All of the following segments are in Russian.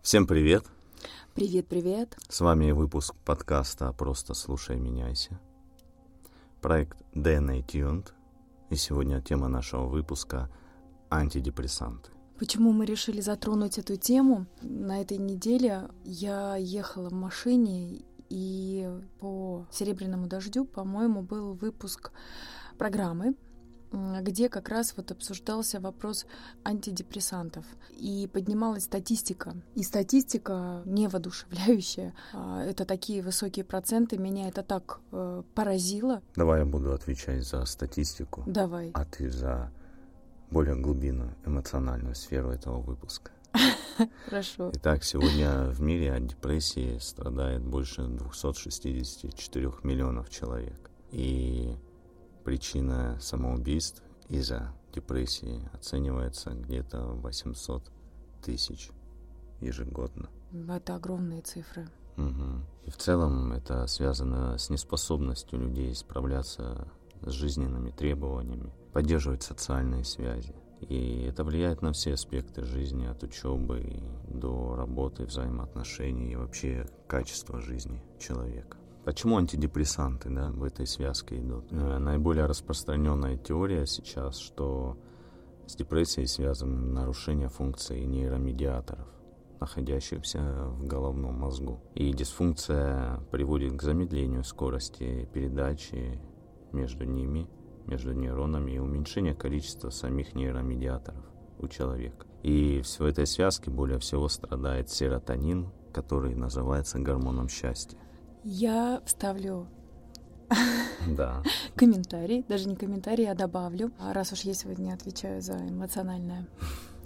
Всем привет! Привет-привет! С вами выпуск подкаста «Просто слушай меняйся». Проект DNA Tuned. И сегодня тема нашего выпуска – антидепрессанты. Почему мы решили затронуть эту тему? На этой неделе я ехала в машине, и по «Серебряному дождю», по-моему, был выпуск программы, где как раз вот обсуждался вопрос антидепрессантов. И поднималась статистика. И статистика невоодушевляющая. Это такие высокие проценты. Меня это так поразило. Давай я буду отвечать за статистику. Давай. А ты за более глубинную эмоциональную сферу этого выпуска. Хорошо. Итак, сегодня в мире от депрессии страдает больше 264 миллионов человек. И причина самоубийств из-за депрессии оценивается где-то 800 тысяч ежегодно. Это огромные цифры. Угу. И в целом это связано с неспособностью людей справляться с жизненными требованиями, поддерживать социальные связи. И это влияет на все аспекты жизни, от учебы до работы, взаимоотношений и вообще качества жизни человека. Почему антидепрессанты, да, в этой связке идут? Наиболее распространенная теория сейчас, что с депрессией связано нарушение функции нейромедиаторов, находящихся в головном мозгу. И дисфункция приводит к замедлению скорости передачи между ними, между нейронами, и уменьшению количества самих нейромедиаторов у человека. И в этой связке более всего страдает серотонин, который называется гормоном счастья. Я вставлю комментарий, даже не комментарий, а добавлю. Раз уж я сегодня отвечаю за эмоциональное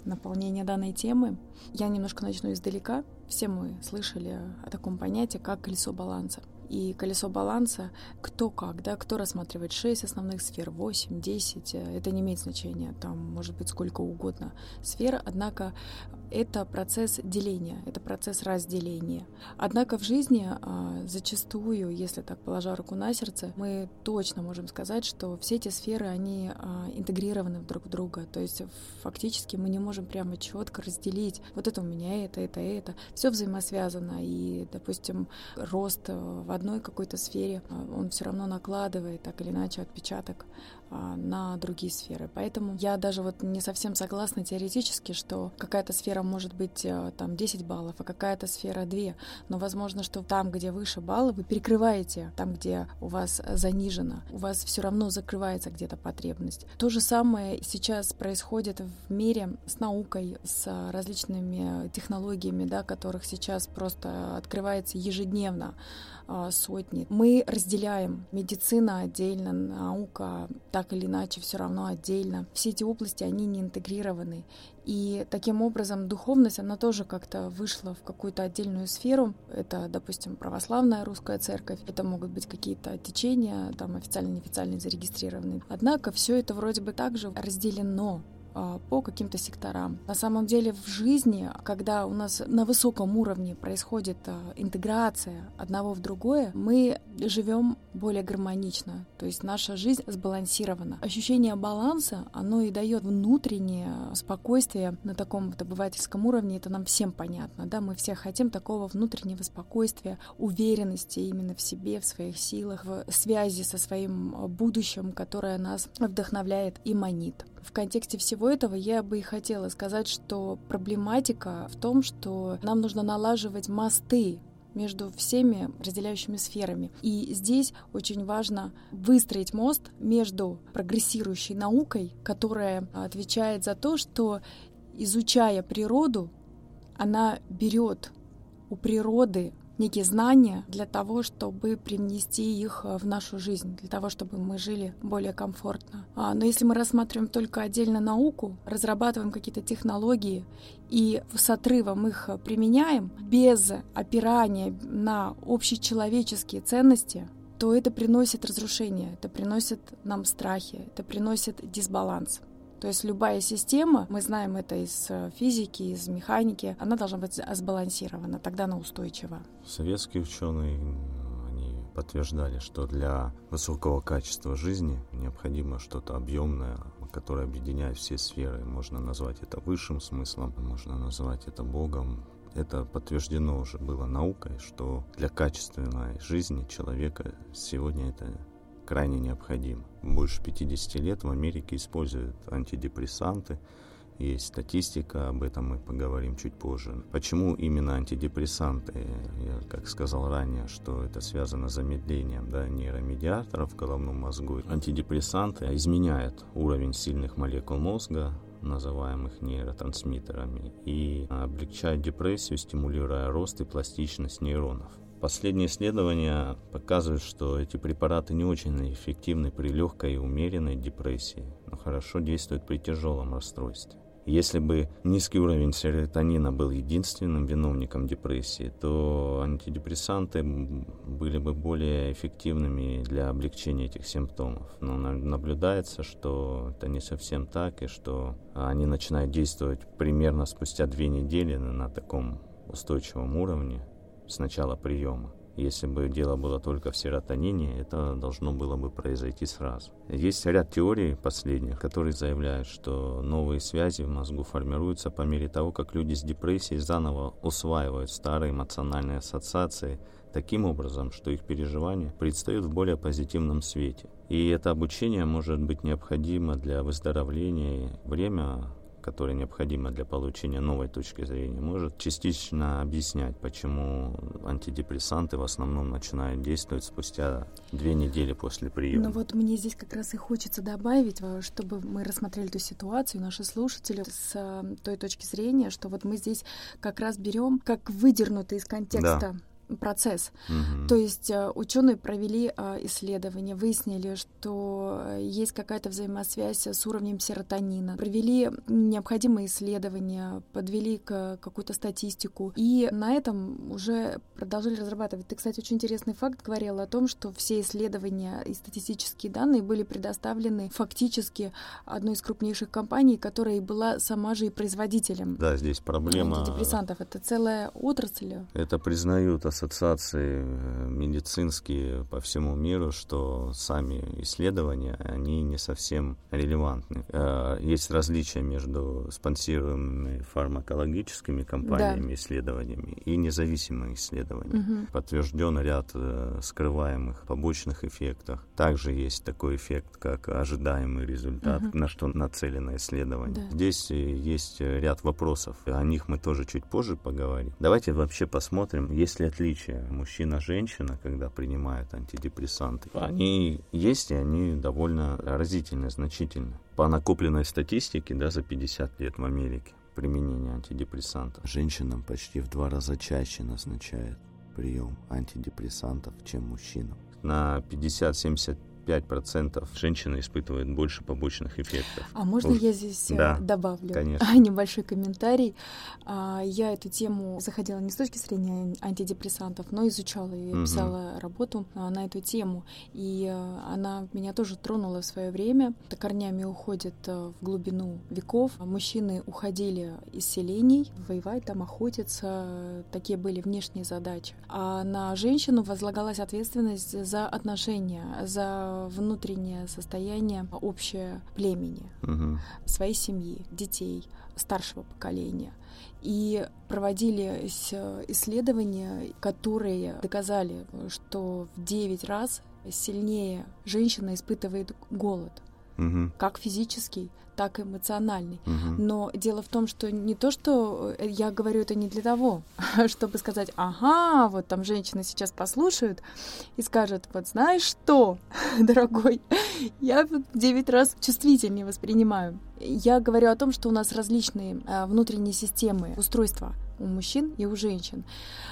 наполнение данной темы, я немножко начну издалека. Все мы слышали о таком понятии, как колесо баланса. И колесо баланса, кто как, да, кто рассматривает 6 основных сфер, 8, 10, это не имеет значения, там может быть сколько угодно сфер, однако это процесс деления, это процесс разделения. Однако в жизни зачастую, если так положа руку на сердце, мы точно можем сказать, что все эти сферы, они интегрированы друг в друга, то есть фактически мы не можем прямо четко разделить, вот это у меня, это, все взаимосвязано, и, допустим, рост в одной какой-то сфере, он все равно накладывает так или иначе отпечаток на другие сферы. Поэтому я даже вот не совсем согласна теоретически, что какая-то сфера может быть там 10 баллов, а какая-то сфера 2. Но возможно, что там, где выше балла, вы перекрываете, там, где у вас занижено, у вас все равно закрывается где-то потребность. То же самое сейчас происходит в мире с наукой, с различными технологиями, да, которых сейчас просто открывается ежедневно сотни. Мы разделяем медицина отдельно, наука так или иначе все равно отдельно. Все эти области, они не интегрированы. И таким образом духовность, она тоже как-то вышла в какую-то отдельную сферу. Это, допустим, православная русская церковь, это могут быть какие-то течения, там официально-неофициально зарегистрированные. Однако все это вроде бы также разделено по каким-то секторам. На самом деле в жизни, когда у нас на высоком уровне происходит интеграция одного в другое, мы живем более гармонично, то есть наша жизнь сбалансирована. Ощущение баланса, оно и дает внутреннее спокойствие на таком вот обывательском уровне, это нам всем понятно, да, мы все хотим такого внутреннего спокойствия, уверенности именно в себе, в своих силах, в связи со своим будущим, которое нас вдохновляет и манит. В контексте всего этого я бы и хотела сказать, что проблематика в том, что нам нужно налаживать мосты между всеми разделяющими сферами. И здесь очень важно выстроить мост между прогрессирующей наукой, которая отвечает за то, что, изучая природу, она берет у природы некие знания для того, чтобы привнести их в нашу жизнь, для того, чтобы мы жили более комфортно. Но если мы рассматриваем только отдельно науку, разрабатываем какие-то технологии и с отрывом их применяем, без опирания на общечеловеческие ценности, то это приносит разрушение, это приносит нам страхи, это приносит дисбаланс. То есть любая система, мы знаем это из физики, из механики, она должна быть сбалансирована, тогда она устойчива. Советские ученые, они подтверждали, что для высокого качества жизни необходимо что-то объемное, которое объединяет все сферы. Можно назвать это высшим смыслом, можно назвать это Богом, Это подтверждено уже было наукой, что для качественной жизни человека сегодня это крайне необходимо. Больше 50 лет в Америке используют антидепрессанты. Есть статистика, об этом мы поговорим чуть позже. Почему именно антидепрессанты? Я как сказал ранее, что это связано с замедлением нейромедиаторов в головном мозгу. Антидепрессанты изменяют уровень сильных молекул мозга, называемых нейротрансмиттерами, и облегчают депрессию, стимулируя рост и пластичность нейронов. Последние исследования показывают, что эти препараты не очень эффективны при легкой и умеренной депрессии, но хорошо действуют при тяжелом расстройстве. Если бы низкий уровень серотонина был единственным виновником депрессии, то антидепрессанты были бы более эффективными для облегчения этих симптомов. Но наблюдается, что это не совсем так, и что они начинают действовать примерно спустя 2 недели на таком устойчивом уровне с начала приема. Если бы дело было только в серотонине, это должно было бы произойти сразу. Есть ряд теорий последних, которые заявляют, что новые связи в мозгу формируются по мере того, как люди с депрессией заново усваивают старые эмоциональные ассоциации таким образом, что их переживания предстают в более позитивном свете. И это обучение может быть необходимо для выздоровления. Время, которое необходимо для получения новой точки зрения, может частично объяснять, почему антидепрессанты в основном начинают действовать спустя 2 недели после приема. Но вот мне здесь как раз и хочется добавить, чтобы мы рассмотрели эту ситуацию, наши слушатели, с той точки зрения, что вот мы здесь как раз берем как выдернутый из контекста процесс. Угу. То есть ученые провели исследование, выяснили, что есть какая-то взаимосвязь с уровнем серотонина, провели необходимые исследования, подвели какую-то статистику, и на этом уже продолжили разрабатывать. Ты, кстати, очень интересный факт говорил о том, что все исследования и статистические данные были предоставлены фактически одной из крупнейших компаний, которая была сама же и производителем. Да, здесь проблема антидепрессантов. Это целая отрасль. Это признают ассоциации медицинские по всему миру, что сами исследования, они не совсем релевантны. Есть различия между спонсируемыми фармакологическими компаниями, исследованиями и независимыми исследованиями. Угу. Подтвержден ряд скрываемых побочных эффектов. Также есть такой эффект, как ожидаемый результат, на что нацелено исследование. Да. Здесь есть ряд вопросов. О них мы тоже чуть позже поговорим. Давайте вообще посмотрим, есть ли отличия мужчина-женщина, когда принимают антидепрессанты. Они есть, и они довольно разительны, значительны. По накопленной статистике, за 50 лет в Америке применение антидепрессантов, женщинам почти в 2 раза чаще назначают прием антидепрессантов, чем мужчинам. На 50-75% женщины испытывают больше побочных эффектов. А можно я здесь добавлю небольшой комментарий? Я эту тему заходила не с точки зрения антидепрессантов, но изучала ее, писала работу на эту тему. И она меня тоже тронула в свое время. Это корнями уходит в глубину веков. Мужчины уходили из селений, воевать там, охотиться. Такие были внешние задачи. А на женщину возлагалась ответственность за отношения, за внутреннее состояние общее племени, своей семьи, детей, старшего поколения. И проводились исследования, которые доказали, что в 9 раз сильнее женщина испытывает голод. Как физический, так и эмоциональный. Но дело в том, что не то, что я говорю это не для того, чтобы сказать, вот там женщины сейчас послушают и скажут, вот знаешь что, дорогой, я 9 раз чувствительнее воспринимаю. Я говорю о том, что у нас различные внутренние системы, устройства у мужчин и у женщин.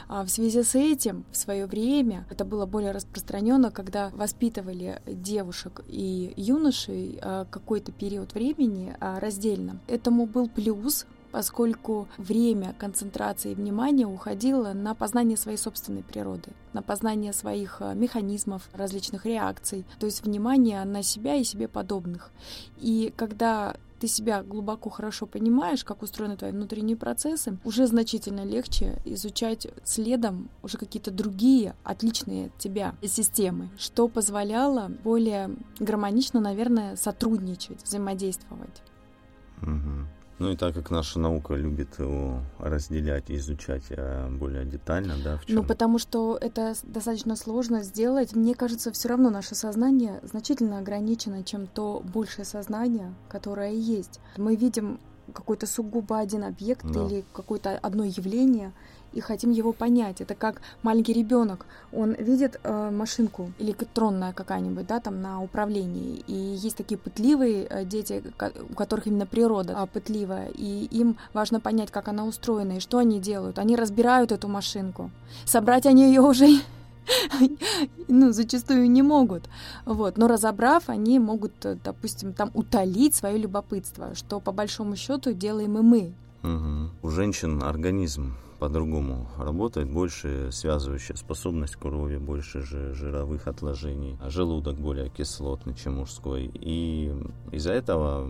В связи с этим в свое время это было более распространено, когда воспитывали девушек и юношей какой-то период времени раздельно. Этому был плюс, поскольку время концентрации внимания уходило на познание своей собственной природы, на познание своих механизмов, различных реакций, то есть внимание на себя и себе подобных. И когда ты себя глубоко хорошо понимаешь, как устроены твои внутренние процессы, уже значительно легче изучать следом уже какие-то другие, отличные от тебя системы, что позволяло более гармонично, наверное, сотрудничать, взаимодействовать. Ну и так как наша наука любит его разделять и изучать более детально, да, в чем? Ну, потому что это достаточно сложно сделать. Мне кажется, все равно наше сознание значительно ограничено, чем то большее сознание, которое есть. Мы видим какой-то сугубо один объект, да, или какое-то одно явление, и хотим его понять. Это как маленький ребенок, он видит машинку электронная какая-нибудь, да, там на управлении. И есть такие пытливые дети, у которых именно природа пытливая, и им важно понять, как она устроена и что они делают. Они разбирают эту машинку. Собрать они ее уже зачастую не могут. Вот. Но разобрав, они могут, допустим, там утолить свое любопытство, что по большому счету делаем и мы. Угу. У женщин организм по-другому работает, больше связывающая способность крови, больше жировых отложений, желудок более кислотный, чем мужской. И из-за этого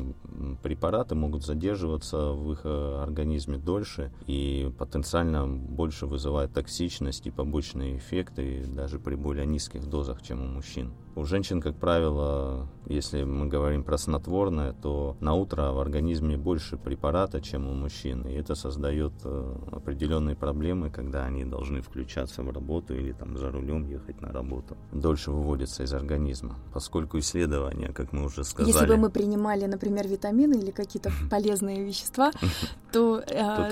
препараты могут задерживаться в их организме дольше и потенциально больше вызывает токсичность и побочные эффекты даже при более низких дозах, чем у мужчин. У женщин, как правило, если мы говорим про снотворное, то на утро в организме больше препарата, чем у мужчин, и это создает определенные проблемы, когда они должны включаться в работу или там за рулем ехать на работу. Дольше выводится из организма, поскольку исследования, как мы уже сказали... Если бы мы принимали, например, витамины или какие-то полезные вещества, то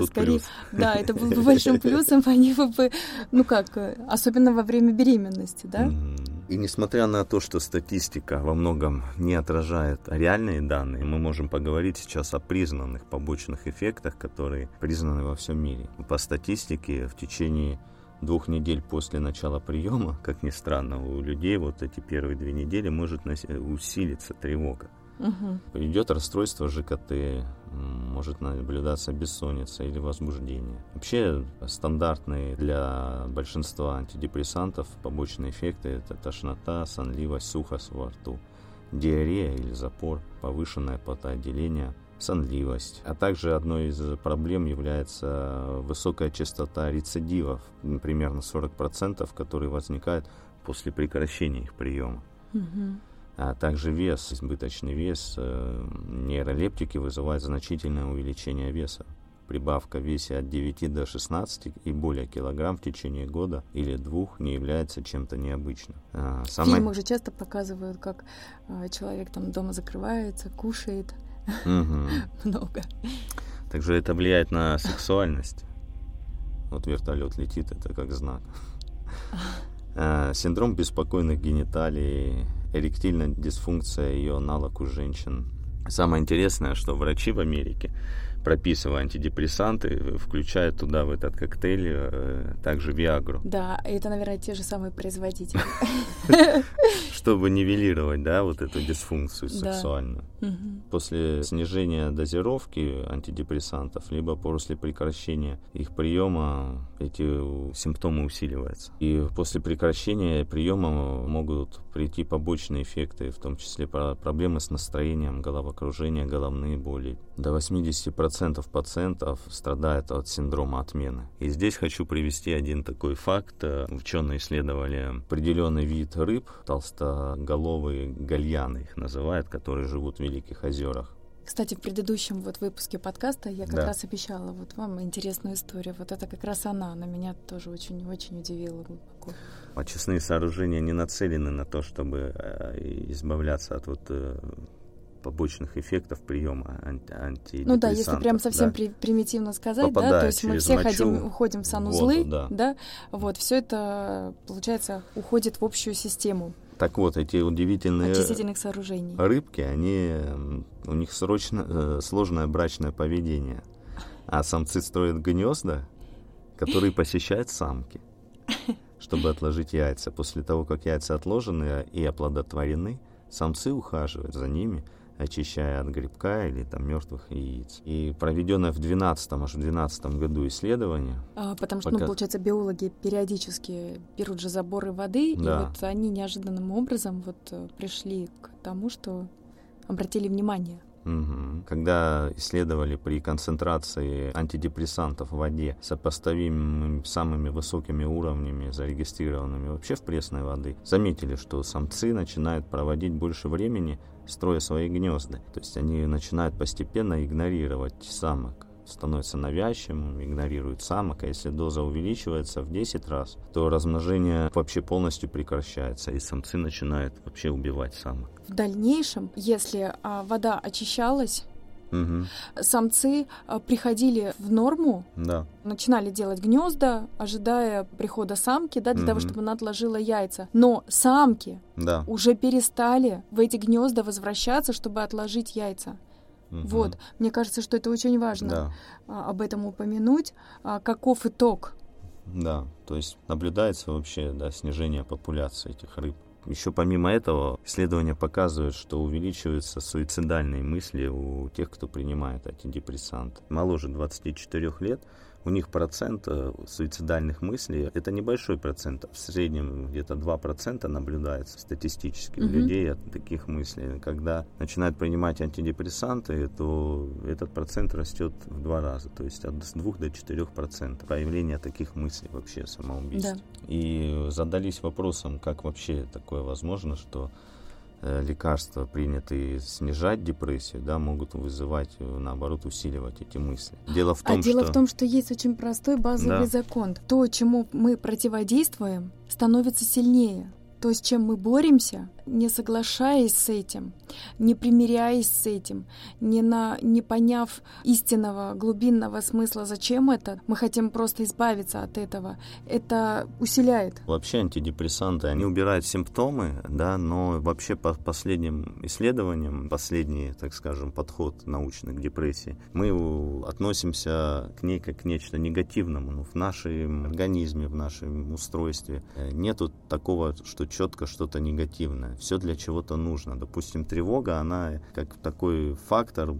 скорее... Да, это было бы большим плюсом, они бы... Ну как, особенно во время беременности, да? И несмотря на то, что статистика во многом не отражает реальные данные, мы можем поговорить сейчас о признанных побочных эффектах, которые признаны во всем мире. По статистике, в течение 2 недель после начала приема, как ни странно, у людей вот эти первые 2 недели может усилиться тревога. Угу. Идет расстройство ЖКТ, может наблюдаться бессонница или возбуждение. Вообще стандартные для большинства антидепрессантов побочные эффекты – это тошнота, сонливость, сухость во рту, диарея или запор, повышенное потоотделение, сонливость. А также одной из проблем является высокая частота рецидивов, примерно 40%, которые возникают после прекращения их приема. Угу. А также вес, избыточный вес, нейролептики вызывают значительное увеличение веса. Прибавка в весе от 9 до 16 и более килограмм в течение года или 2 не является чем-то необычным. В фильмах же часто показывают, как человек там дома закрывается, кушает много. Также это влияет на сексуальность. Вот вертолет летит, это как знак. Синдром беспокойных гениталий, эректильная дисфункция, ее аналог у женщин. Самое интересное, что врачи в Америке, прописывая антидепрессанты, включают туда, в этот коктейль, также Виагру. Да, это, наверное, те же самые производители. Чтобы нивелировать, да, вот эту дисфункцию сексуальную. После снижения дозировки антидепрессантов, либо после прекращения их приема, эти симптомы усиливаются. И после прекращения приема могут прийти побочные эффекты, в том числе проблемы с настроением, головокружение, головные боли. До 80% пациентов страдает от синдрома отмены. И здесь хочу привести один такой факт. Ученые исследовали определенный вид рыб, толстоголовые гальяны их называют, которые живут в Великих озерах. Кстати, в предыдущем вот выпуске подкаста я как раз обещала вот вам интересную историю. Вот это как раз она меня тоже очень-очень удивила глубоко. Очистные сооружения не нацелены на то, чтобы избавляться от вот побочных эффектов приема антидепрессантов. Ну да, если прям совсем примитивно сказать, попадает, да, то есть мы все уходим в санузлы, воду, да, вот все это, получается, уходит в общую систему. Так вот, эти удивительные рыбки, у них сложное брачное поведение, а самцы строят гнезда, которые посещают самки, чтобы отложить яйца. После того, как яйца отложены и оплодотворены, самцы ухаживают за ними, очищая от грибка или там мертвых яиц. И проведенное в 2012 году исследование... Потому что, получается, биологи периодически берут же заборы воды, да, и вот они неожиданным образом вот пришли к тому, что обратили внимание. Угу. Когда исследовали при концентрации антидепрессантов в воде, сопоставимыми самыми высокими уровнями, зарегистрированными вообще в пресной воды, заметили, что самцы начинают проводить больше времени, строя свои гнезда. То есть они начинают постепенно игнорировать самок. Становится навязчивым, игнорирует самок, а если доза увеличивается в 10 раз, то размножение вообще полностью прекращается, и самцы начинают вообще убивать самок. В дальнейшем, если вода очищалась, угу, самцы приходили в норму, да, начинали делать гнезда, ожидая прихода самки, да, для угу того, чтобы она отложила яйца. Но самки, да, уже перестали в эти гнезда возвращаться, чтобы отложить яйца. Угу. Вот, мне кажется, что это очень важно, да, об этом упомянуть. Каков итог? Да, то есть наблюдается вообще, да, снижение популяции этих рыб. Еще помимо этого, исследования показывают, что увеличиваются суицидальные мысли у тех, кто принимает антидепрессанты. Моложе 24 лет у них процент суицидальных мыслей, это небольшой процент, в среднем где-то 2% наблюдается статистически, угу, людей от таких мыслей. Когда начинают принимать антидепрессанты, то этот процент растет в 2 раза, то есть от 2 до 4% появления таких мыслей вообще самоубийств. Да. И задались вопросом, как вообще такое возможно, что лекарства, принятые снижать депрессию, да, могут вызывать, наоборот, усиливать эти мысли. Дело в том, что есть очень простой базовый, да, закон. То, чему мы противодействуем, становится сильнее. То, с чем мы боремся, не соглашаясь с этим, не примиряясь с этим, не поняв истинного, глубинного смысла, зачем это, мы хотим просто избавиться от этого. Это усиляет. Вообще антидепрессанты, они убирают симптомы, да, но вообще по последним исследованиям, последний, так скажем, подход научный к депрессии, мы относимся к ней как к нечто негативному. Но в нашем организме, в нашем устройстве нету такого, что четко что-то негативное. Все для чего-то нужно. Допустим, тревога, она как такой фактор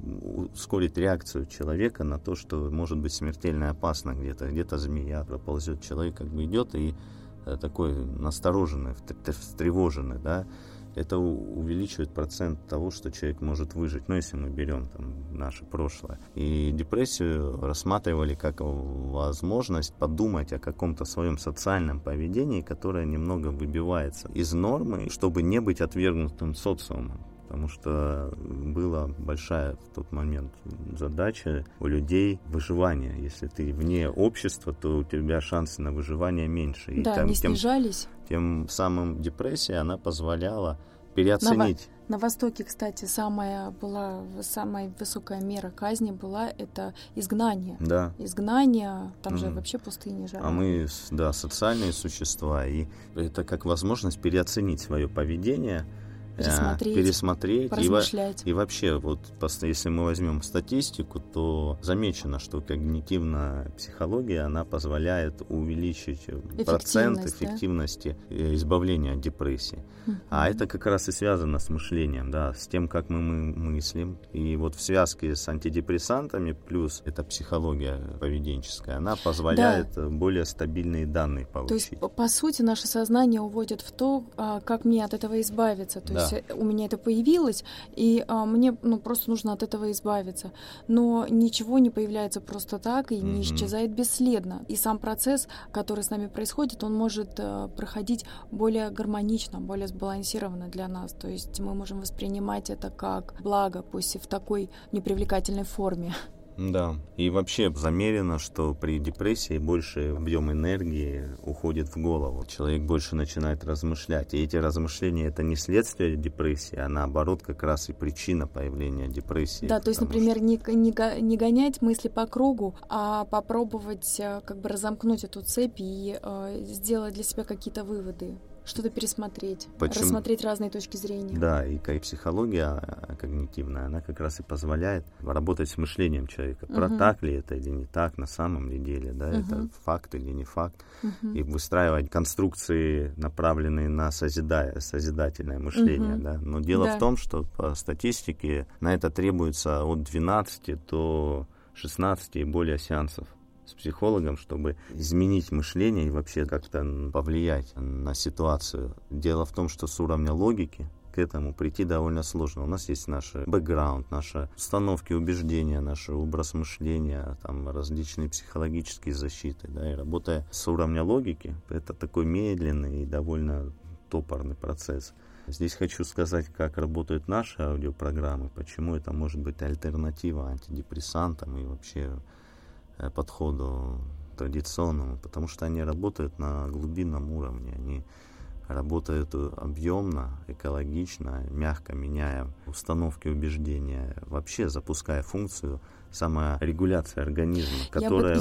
ускорит реакцию человека на то, что может быть смертельно опасно где-то. Где-то змея проползет, человек как бы идет и такой настороженный, встревоженный, да. Это увеличивает процент того, что человек может выжить, ну, если мы берем там наше прошлое. И депрессию рассматривали как возможность подумать о каком-то своем социальном поведении, которое немного выбивается из нормы, чтобы не быть отвергнутым социумом. Потому что была большая в тот момент задача у людей выживания. Если ты вне общества, то у тебя шансы на выживание меньше. И да, там, не снижались. Тем самым депрессия, она позволяла переоценить. На Востоке, кстати, самая высокая мера казни была, это изгнание. Да. Изгнание, там же вообще пустыни, жара. А мы, да, социальные существа, и это как возможность переоценить свое поведение, пересмотреть и вообще, вот если мы возьмем статистику, то замечено, что когнитивная психология, она позволяет увеличить процент эффективности, да, избавления от депрессии. Uh-huh. А это как раз и связано с мышлением, да, с тем, как мы мыслим. И вот в связке с антидепрессантами плюс эта психология поведенческая, она позволяет, да, более стабильные данные получить. То есть, по сути, наше сознание уводит в то, как мне от этого избавиться. То, да, есть у меня это появилось, и мне просто нужно от этого избавиться. Но ничего не появляется просто так и mm-hmm. не исчезает бесследно. И сам процесс, который с нами происходит, он может проходить более гармонично, более сбалансированно для нас. То есть мы можем воспринимать это как благо, пусть и в такой непривлекательной форме. Да, и вообще замерено, что при депрессии больше объем энергии уходит в голову. Человек больше начинает размышлять, и эти размышления — это не следствие депрессии, а наоборот как раз и причина появления депрессии. Да, то есть, например, что... не гонять мысли по кругу, а попробовать как бы разомкнуть эту цепь и сделать для себя какие-то выводы. Что-то пересмотреть, рассмотреть разные точки зрения. Да, и психология когнитивная, она как раз и позволяет работать с мышлением человека. Про uh-huh. так ли это или не так на самом ли деле, да, uh-huh. это факт или не факт. Uh-huh. И выстраивать конструкции, направленные на созидательное мышление. Uh-huh. Да. Но дело в том, что по статистике на это требуется от 12 до 16 и более сеансов с психологом, чтобы изменить мышление и вообще как-то повлиять на ситуацию. Дело в том, что с уровня логики к этому прийти довольно сложно. У нас есть наш бэкграунд, наши установки, убеждения, наш образ мышления, там различные психологические защиты. Да, и работая с уровня логики, это такой медленный и довольно топорный процесс. Здесь хочу сказать, как работают наши аудиопрограммы, почему это может быть альтернатива антидепрессантам и вообще подходу традиционному, потому что они работают на глубинном уровне, они работают объемно, экологично, мягко меняя установки, убеждения, вообще запуская функцию саморегуляции организма, которая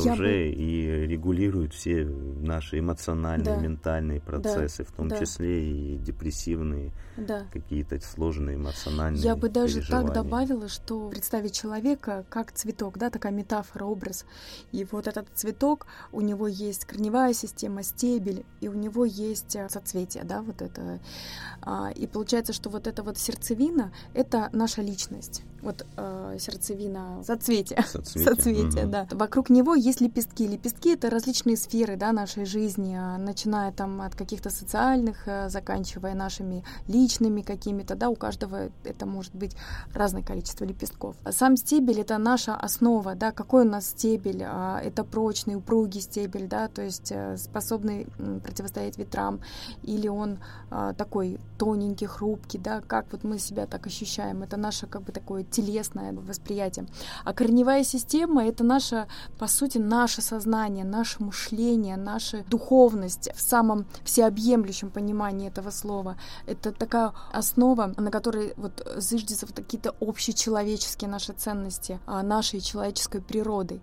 и регулирует все наши эмоциональные, ментальные процессы, в том числе и депрессивные, какие-то сложные эмоциональные переживания. Я бы даже так добавила, что представить человека как цветок, да, такая метафора, образ. И вот этот цветок, у него есть корневая система, стебель, и у него есть соцветие, да, вот это. И получается, что вот эта вот сердцевина — это наша личность. Вот сердцевина, соцветие, да. Вокруг него есть лепестки. Лепестки — это различные сферы, да, нашей жизни, начиная там от каких-то социальных, заканчивая нашими личными какими-то, да, у каждого это может быть разное количество лепестков. Сам стебель — это наша основа, да, какой у нас стебель, это прочный, упругий стебель, да, то есть способный противостоять ветрам, или он такой тоненький, хрупкий, да, как вот мы себя так ощущаем, это наше как бы такое телесное восприятие. А корневая система — это наше, по сути, наше сознание, наше мышление, наша духовность в самом всеобъемлющем понимании этого слова. Это такая основа, на которой вот зыждятся вот какие-то общечеловеческие наши ценности, нашей человеческой природы.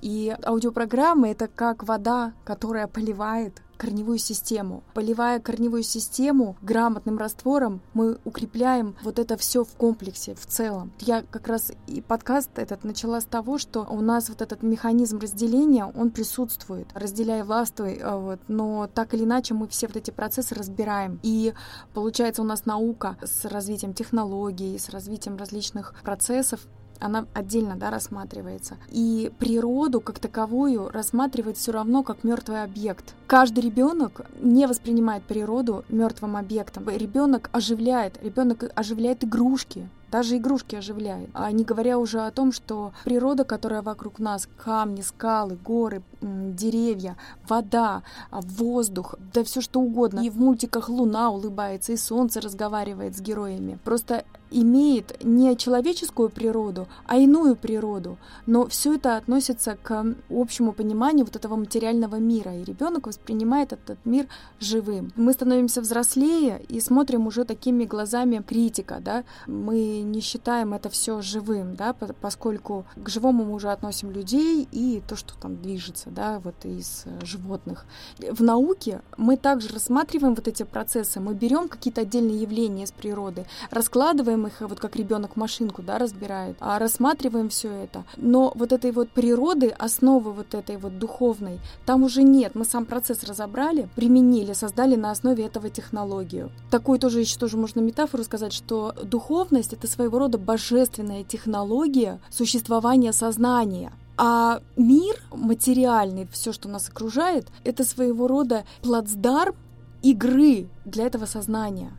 И аудиопрограммы — это как вода, которая поливает корневую систему. Поливая корневую систему грамотным раствором, мы укрепляем вот это все в комплексе, в целом. Я как раз и подкаст этот начала с того, что у нас вот этот механизм разделения, он присутствует. Разделяй, властвуй, вот. Но так или иначе мы все вот эти процессы разбираем. И получается, у нас наука с развитием технологий, с развитием различных процессов, она отдельно, да, рассматривается. И природу как таковую рассматривать все равно как мертвый объект. Каждый ребенок не воспринимает природу мертвым объектом. Ребенок оживляет игрушки. Даже игрушки оживляет. А не говоря уже о том, что природа, которая вокруг нас, камни, скалы, горы, деревья, вода, воздух, да все что угодно. И в мультиках луна улыбается, и солнце разговаривает с героями. Просто имеет не человеческую природу, а иную природу. Но все это относится к общему пониманию вот этого материального мира. И ребенок воспринимает этот мир живым. Мы становимся взрослее и смотрим уже такими глазами критика, да? Мы не считаем это все живым, да, поскольку к живому мы уже относим людей и то, что там движется, да, вот из животных. В науке мы также рассматриваем вот эти процессы, мы берем какие-то отдельные явления из природы, раскладываем их, вот как ребенок машинку, да, разбирает, а рассматриваем все это. Но вот этой вот природы, основы вот этой вот духовной, там уже нет. Мы сам процесс разобрали, применили, создали на основе этого технологию. Такую тоже еще можно метафору сказать, что духовность — это своего рода божественная технология существования сознания. А мир материальный, все, что нас окружает, это своего рода плацдарм игры для этого сознания.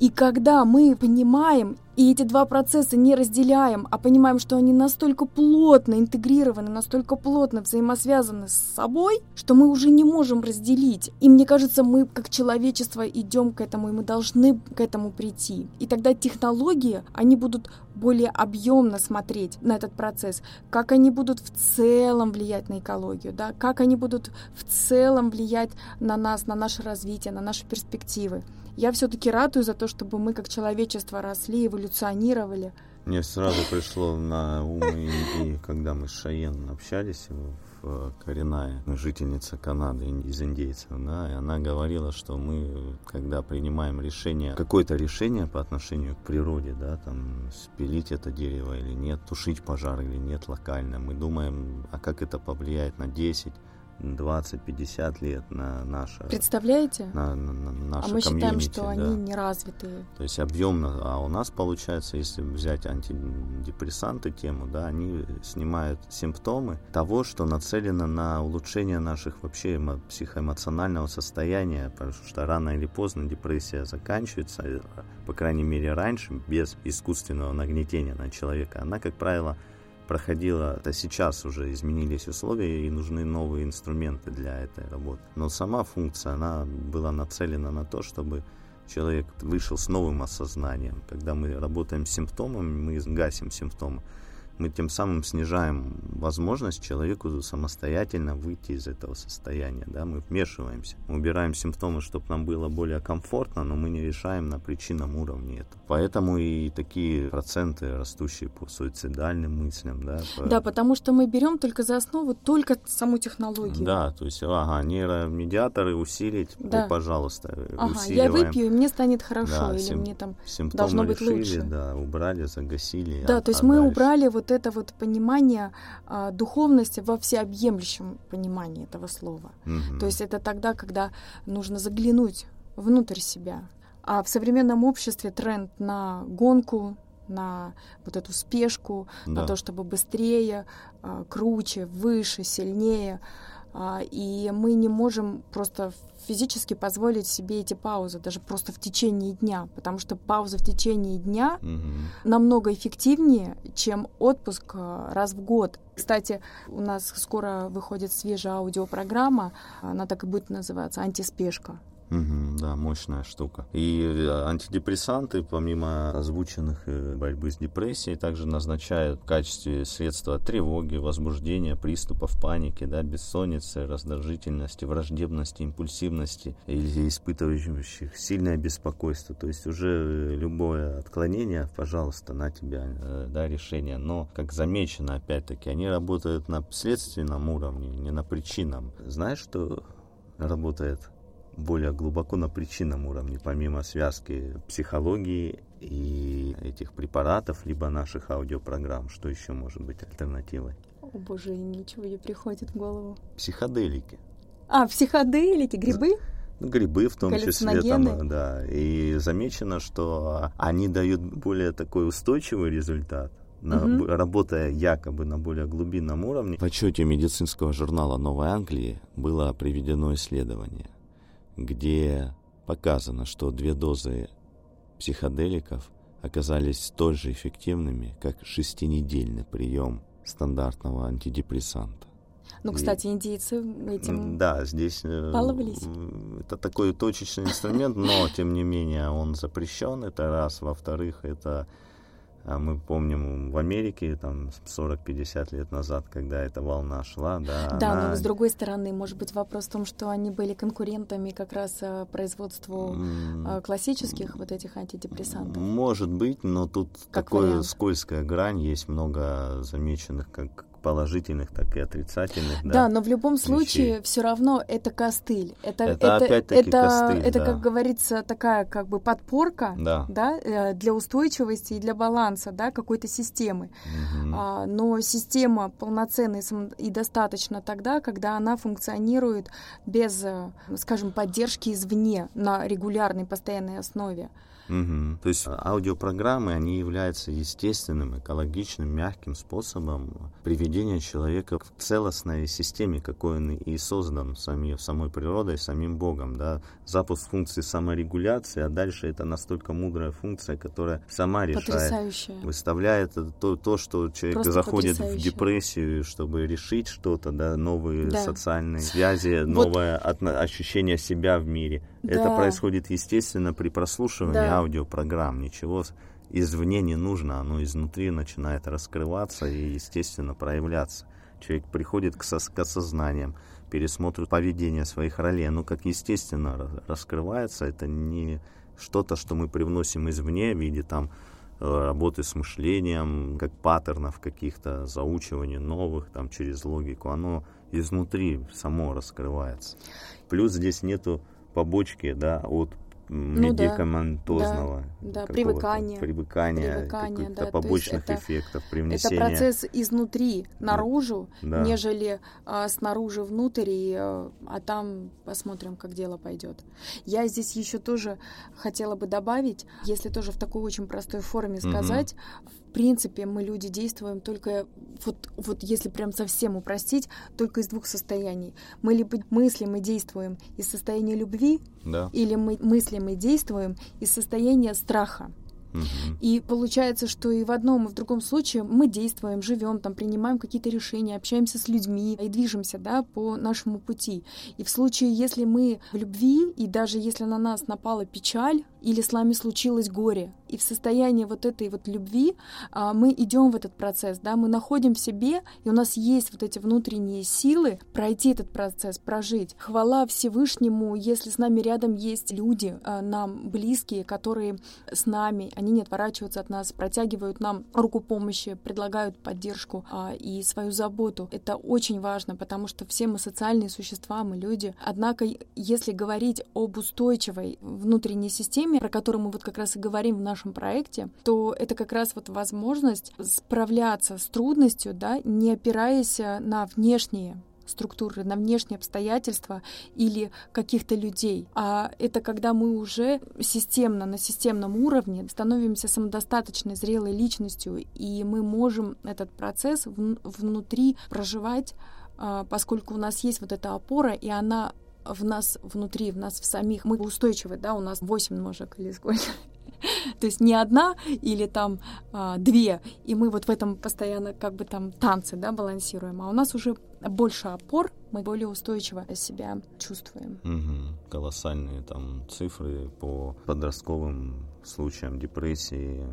И когда мы понимаем, и эти два процесса не разделяем, а понимаем, что они настолько плотно интегрированы, настолько плотно взаимосвязаны с собой, что мы уже не можем разделить. И мне кажется, мы как человечество идем к этому, и мы должны к этому прийти. И тогда технологии, они будут более объемно смотреть на этот процесс, как они будут в целом влиять на экологию, да? Как они будут в целом влиять на нас, на наше развитие, на наши перспективы. Я все-таки ратую за то, чтобы мы как человечество росли, эволюционировали. Мне сразу пришло на ум, и когда мы с Шайен общались в Коренае, жительница Канады из индейцев, да, и она говорила, что мы, когда принимаем решение, какое-то решение по отношению к природе, да, там, спилить это дерево или нет, тушить пожар или нет локально, мы думаем, а как это повлияет на 10, 20-50 лет на наше... Представляете? На наше мы считаем, что они неразвитые. То есть объемно. А у нас получается, если взять антидепрессанты тему, да, они снимают симптомы того, что нацелено на улучшение наших вообще психоэмоционального состояния, потому что рано или поздно депрессия заканчивается, по крайней мере раньше, без искусственного нагнетения на человека. Она, как правило, проходила, это сейчас уже изменились условия и нужны новые инструменты для этой работы. Но сама функция, она была нацелена на то, чтобы человек вышел с новым осознанием. Когда мы работаем с симптомами, мы гасим симптомы, мы тем самым снижаем возможность человеку самостоятельно выйти из этого состояния. Да? Мы вмешиваемся, мы убираем симптомы, чтобы нам было более комфортно, но мы не решаем на причинном уровне это. Поэтому и такие проценты, растущие по суицидальным мыслям. Да, да, потому что мы берем только за основу только саму технологию. Да, то есть нейромедиаторы усилить, да. Пожалуйста, усиливаем. Я выпью, и мне станет хорошо, да, или мне там должно быть решили, лучше. Да, убрали, загасили. Да, то есть мы убрали вот это вот понимание духовности во всеобъемлющем понимании этого слова. Mm-hmm. То есть это тогда, когда нужно заглянуть внутрь себя. А в современном обществе тренд на гонку, на вот эту спешку, на то, чтобы быстрее, круче, выше, сильнее. И мы не можем просто физически позволить себе эти паузы, даже просто в течение дня, потому что пауза в течение дня намного эффективнее, чем отпуск раз в год. Кстати, у нас скоро выходит свежая аудиопрограмма, она так и будет называться «Антиспешка». Да, мощная штука. И антидепрессанты, помимо озвученных борьбы с депрессией, также назначают в качестве средства от тревоги, возбуждения, приступов паники, да, бессонницы, раздражительности, враждебности, импульсивности или испытывающих сильное беспокойство. То есть уже любое отклонение, пожалуйста, на тебя, да, решение. Но, как замечено, опять-таки, они работают на следственном уровне, не на причинном. Знаешь, что работает более глубоко на причинном уровне, помимо связки психологии и этих препаратов, либо наших аудиопрограмм, что еще может быть альтернативой? О боже, ничего не приходит в голову. Психоделики. Психоделики, грибы? Грибы в том числе, там, да. И замечено, что они дают более такой устойчивый результат. Работая якобы на более глубинном уровне. В отчете медицинского журнала Новой Англии было приведено исследование, где показано, что 2 дозы психоделиков оказались столь же эффективными, как 6-недельный прием стандартного антидепрессанта. Ну, кстати, индейцы этим баловались. Это такой точечный инструмент, но, тем не менее, он запрещен, это раз. Во-вторых, это... Мы помним в Америке там 40-50 лет назад, когда эта волна шла. Да, но с другой стороны, может быть, вопрос в том, что они были конкурентами как раз производству классических вот этих антидепрессантов. Может быть, но тут такая скользкая грань, есть много замеченных как положительных, так и отрицательных. Да, но в любом случае все равно это костыль. Это опять-таки костыль. Это, как говорится, такая как бы подпорка, да, для устойчивости и для баланса, да, какой-то системы. Но система полноценная и достаточно тогда, когда она функционирует без, скажем, поддержки извне на регулярной, постоянной основе. То есть аудиопрограммы, они являются естественным, экологичным, мягким способом приведения человека к целостной системе, какой он и создан самой природой, самим Богом. Да? Запуск функции саморегуляции, а дальше это настолько мудрая функция, которая сама решает. Потрясающая. Выставляет то, что человек просто заходит в депрессию, чтобы решить что-то, да, новые социальные связи, новое ощущение себя в мире. Да. Это происходит естественно при прослушивании аудиопрограмм. Ничего извне не нужно, оно изнутри начинает раскрываться и, естественно, проявляться. Человек приходит к осознаниям, пересмотрит поведение своих ролей. Оно как естественно раскрывается. Это не что-то, что мы привносим извне в виде там работы с мышлением, как паттернов каких-то, заучивания новых там через логику. Оно изнутри само раскрывается. Плюс здесь нету побочки, да, от медикаментозного, да, привыкания каких-то побочных эффектов, привнесения. Это процесс изнутри наружу, нежели снаружи внутрь, а там посмотрим, как дело пойдет. Я здесь еще тоже хотела бы добавить, если тоже в такой очень простой форме сказать, в принципе, мы люди действуем только, вот если прям совсем упростить, только из двух состояний. Мы либо мыслим и действуем из состояния любви, или мы мыслим и действуем из состояния страха. И получается, что и в одном, и в другом случае мы действуем, живем, там, принимаем какие-то решения, общаемся с людьми и движемся, да, по нашему пути. И в случае, если мы в любви, и даже если на нас напала печаль или с нами случилось горе, и в состоянии вот этой вот любви мы идем в этот процесс, да, мы находим в себе, и у нас есть вот эти внутренние силы пройти этот процесс, прожить. Хвала Всевышнему, если с нами рядом есть люди, нам близкие, которые с нами, они не отворачиваются от нас, протягивают нам руку помощи, предлагают поддержку и свою заботу. Это очень важно, потому что все мы социальные существа, мы люди. Однако, если говорить об устойчивой внутренней системе, про которую мы вот как раз и говорим в нашем проекте, то это как раз вот возможность справляться с трудностью, да, не опираясь на внешние структуры, на внешние обстоятельства или каких-то людей. А это когда мы уже системно, на системном уровне становимся самодостаточной, зрелой личностью, и мы можем этот процесс внутри проживать, поскольку у нас есть вот эта опора, и она в нас внутри, в нас в самих. Мы устойчивы, да, у нас 8 ножек или сколько. То есть не одна или там две, и мы вот в этом постоянно как бы там танцы, да, балансируем, а у нас уже больше опор, мы более устойчиво себя чувствуем. Угу. Колоссальные там цифры по подростковым случаям депрессии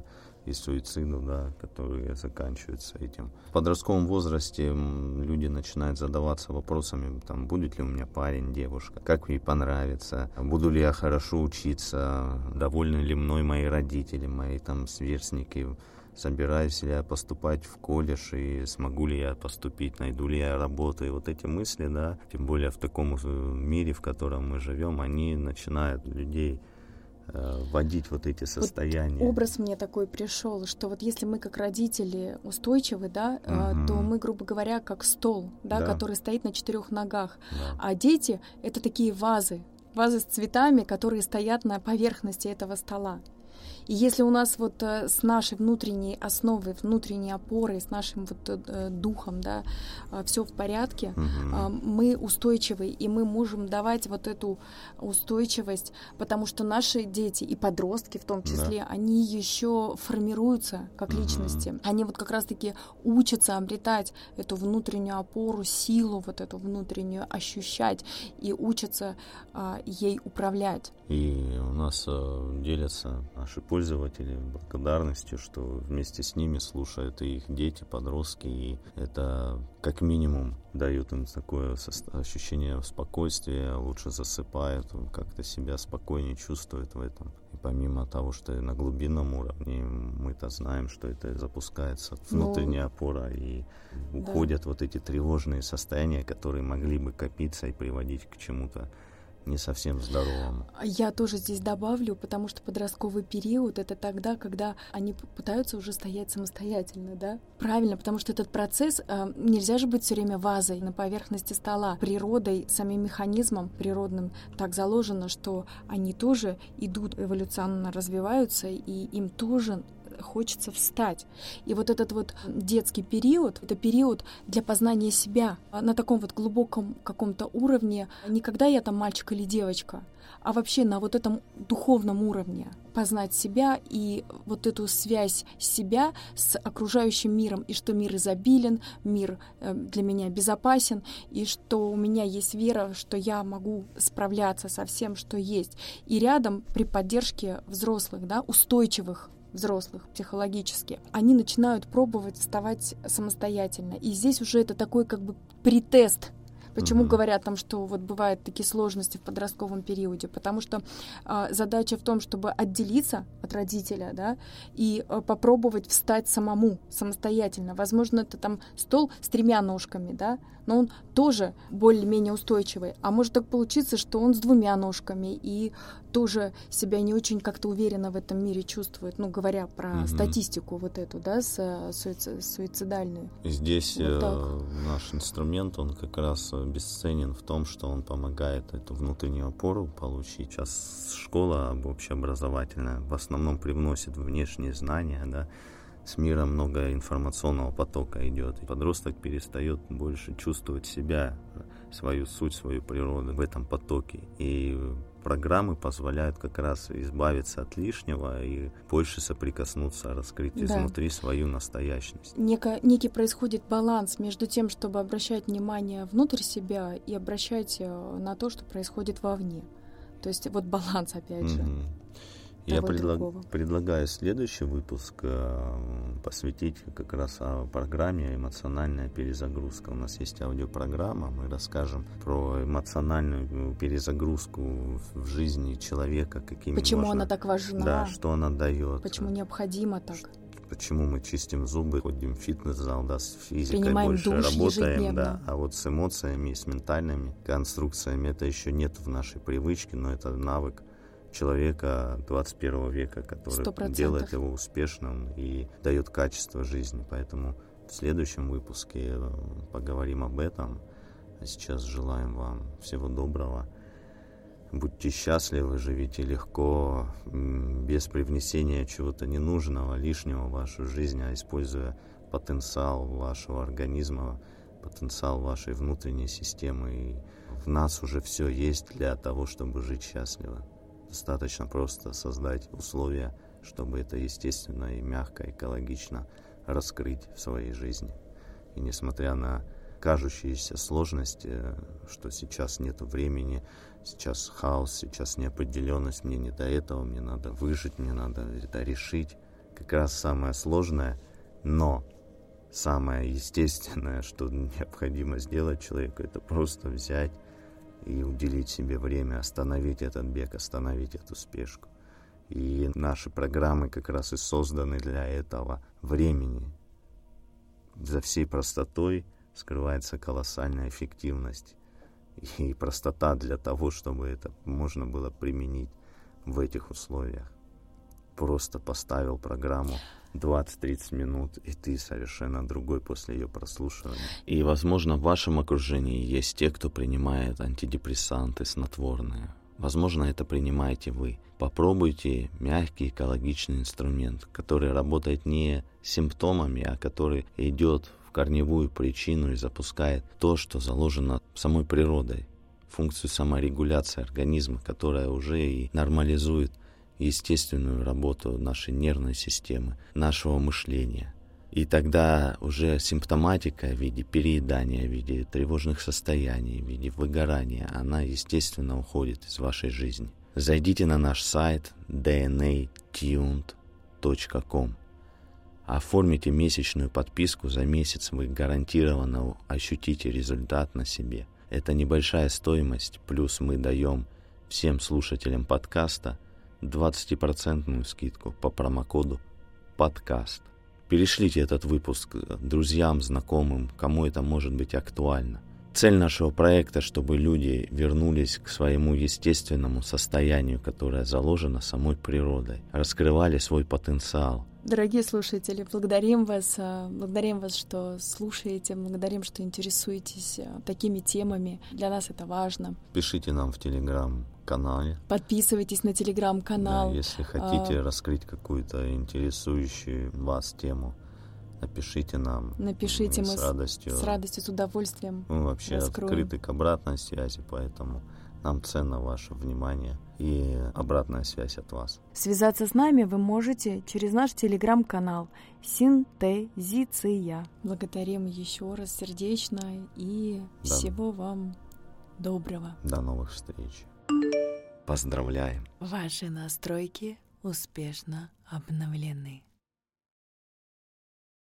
и суициду, да, которые заканчиваются этим. В подростковом возрасте люди начинают задаваться вопросами, там, будет ли у меня парень, девушка, как ей понравится, буду ли я хорошо учиться, довольны ли мной мои родители, мои там сверстники, собираюсь ли я поступать в колледж и смогу ли я поступить, найду ли я работу. И вот эти мысли, да, тем более в таком мире, в котором мы живем, они начинают людей вводить вот эти состояния. Вот образ мне такой пришел, что вот если мы как родители устойчивы, да, то мы, грубо говоря, как стол, да, который стоит на 4 ногах, а дети — это такие вазы с цветами, которые стоят на поверхности этого стола. И если у нас вот с нашей внутренней основой, внутренней опорой, с нашим вот духом, да, все в порядке, мы устойчивы, и мы можем давать вот эту устойчивость, потому что наши дети и подростки в том числе, они еще формируются как личности. Они вот как раз-таки учатся обретать эту внутреннюю опору, силу вот эту внутреннюю ощущать и учатся ей управлять. И у нас делятся наши пользователи благодарностью, что вместе с ними слушают и их дети, подростки, и это как минимум дает им такое ощущение спокойствия, лучше засыпают, как-то себя спокойнее чувствуют в этом. И помимо того, что на глубинном уровне мы-то знаем, что это запускается внутренняя опора, и уходят вот эти тревожные состояния, которые могли бы копиться и приводить к чему-то не совсем здоровым. Я тоже здесь добавлю, потому что подростковый период — это тогда, когда они пытаются уже стоять самостоятельно, да? Правильно, потому что этот процесс, нельзя же быть все время вазой на поверхности стола. Природой, самим механизмом природным так заложено, что они тоже идут, эволюционно развиваются, и им тоже хочется встать. И вот этот вот детский период, это период для познания себя на таком вот глубоком каком-то уровне, не когда я там мальчик или девочка, а вообще на вот этом духовном уровне познать себя и вот эту связь себя с окружающим миром, и что мир изобилен, мир для меня безопасен, и что у меня есть вера, что я могу справляться со всем, что есть. И рядом при поддержке взрослых, да, устойчивых взрослых психологически, они начинают пробовать вставать самостоятельно. И здесь уже это такой как бы претест. Почему говорят там, что вот бывают такие сложности в подростковом периоде? Потому что задача в том, чтобы отделиться от родителя, да, и попробовать встать самому, самостоятельно. Возможно, это там стол с 3 ножками, да, но он тоже более-менее устойчивый. А может так получиться, что он с двумя ножками и тоже себя не очень как-то уверенно в этом мире чувствует, ну, говоря про статистику вот эту, да, суицидальную. Здесь вот наш инструмент, он как раз бесценен в том, что он помогает эту внутреннюю опору получить. Сейчас школа общеобразовательная в основном привносит внешние знания, да, с мира много информационного потока идет. И подросток перестает больше чувствовать себя, свою суть, свою природу в этом потоке. И программы позволяют как раз избавиться от лишнего и больше соприкоснуться, раскрыть изнутри свою настоящность. Некий происходит баланс между тем, чтобы обращать внимание внутрь себя и обращать на то, что происходит вовне. То есть вот баланс, опять же. Я предлагаю следующий выпуск посвятить как раз о программе «Эмоциональная перезагрузка». У нас есть аудиопрограмма, мы расскажем про эмоциональную перезагрузку в жизни человека. Почему она так важна? Да, что она дает. Почему необходимо так? Почему мы чистим зубы, ходим в фитнес-зал, да, с физикой принимаем больше душ, работаем, да, а вот с эмоциями и с ментальными конструкциями это еще нет в нашей привычке, но это навык человека 21 века, который 100%. Делает его успешным и дает качество жизни. Поэтому в следующем выпуске поговорим об этом. А сейчас желаем вам всего доброго. Будьте счастливы, живите легко, без привнесения чего-то ненужного, лишнего в вашу жизнь, а используя потенциал вашего организма, потенциал вашей внутренней системы. И в нас уже все есть для того, чтобы жить счастливо. Достаточно просто создать условия, чтобы это естественно и мягко, экологично раскрыть в своей жизни. И несмотря на кажущиеся сложности, что сейчас нет времени, сейчас хаос, сейчас неопределенность, мне не до этого, мне надо выжить, мне надо это решить. Как раз самое сложное, но самое естественное, что необходимо сделать человеку, это просто взять и уделить себе время, остановить этот бег, остановить эту спешку. И наши программы как раз и созданы для этого времени. За всей простотой скрывается колоссальная эффективность и простота для того, чтобы это можно было применить в этих условиях. Просто поставил программу 20-30 минут, и ты совершенно другой после ее прослушивания. И, возможно, в вашем окружении есть те, кто принимает антидепрессанты, снотворные. Возможно, это принимаете вы. Попробуйте мягкий экологичный инструмент, который работает не симптомами, а который идет в корневую причину и запускает то, что заложено самой природой, функцию саморегуляции организма, которая уже и нормализует естественную работу нашей нервной системы, нашего мышления. И тогда уже симптоматика в виде переедания, в виде тревожных состояний, в виде выгорания, она, естественно, уходит из вашей жизни. Зайдите на наш сайт dna-tuned.com. Оформите месячную подписку, за месяц вы гарантированно ощутите результат на себе. Это небольшая стоимость, плюс мы даем всем слушателям подкаста 20% скидку по промокоду «Подкаст». Перешлите этот выпуск друзьям, знакомым, кому это может быть актуально. Цель нашего проекта, чтобы люди вернулись к своему естественному состоянию, которое заложено самой природой, раскрывали свой потенциал. Дорогие слушатели, благодарим вас, что слушаете, благодарим, что интересуетесь такими темами. Для нас это важно. Пишите нам в Telegram-канале. Подписывайтесь на Telegram-канал. Да, если хотите раскрыть какую-то интересующую вас тему, напишите нам. Напишите, мы с радостью, с удовольствием. Мы вообще открыты к обратной связи, поэтому нам ценно ваше внимание и обратная связь от вас. Связаться с нами вы можете через наш телеграм-канал «Синтезиция». Благодарим еще раз сердечно и всего вам доброго. До новых встреч. Поздравляем. Ваши настройки успешно обновлены.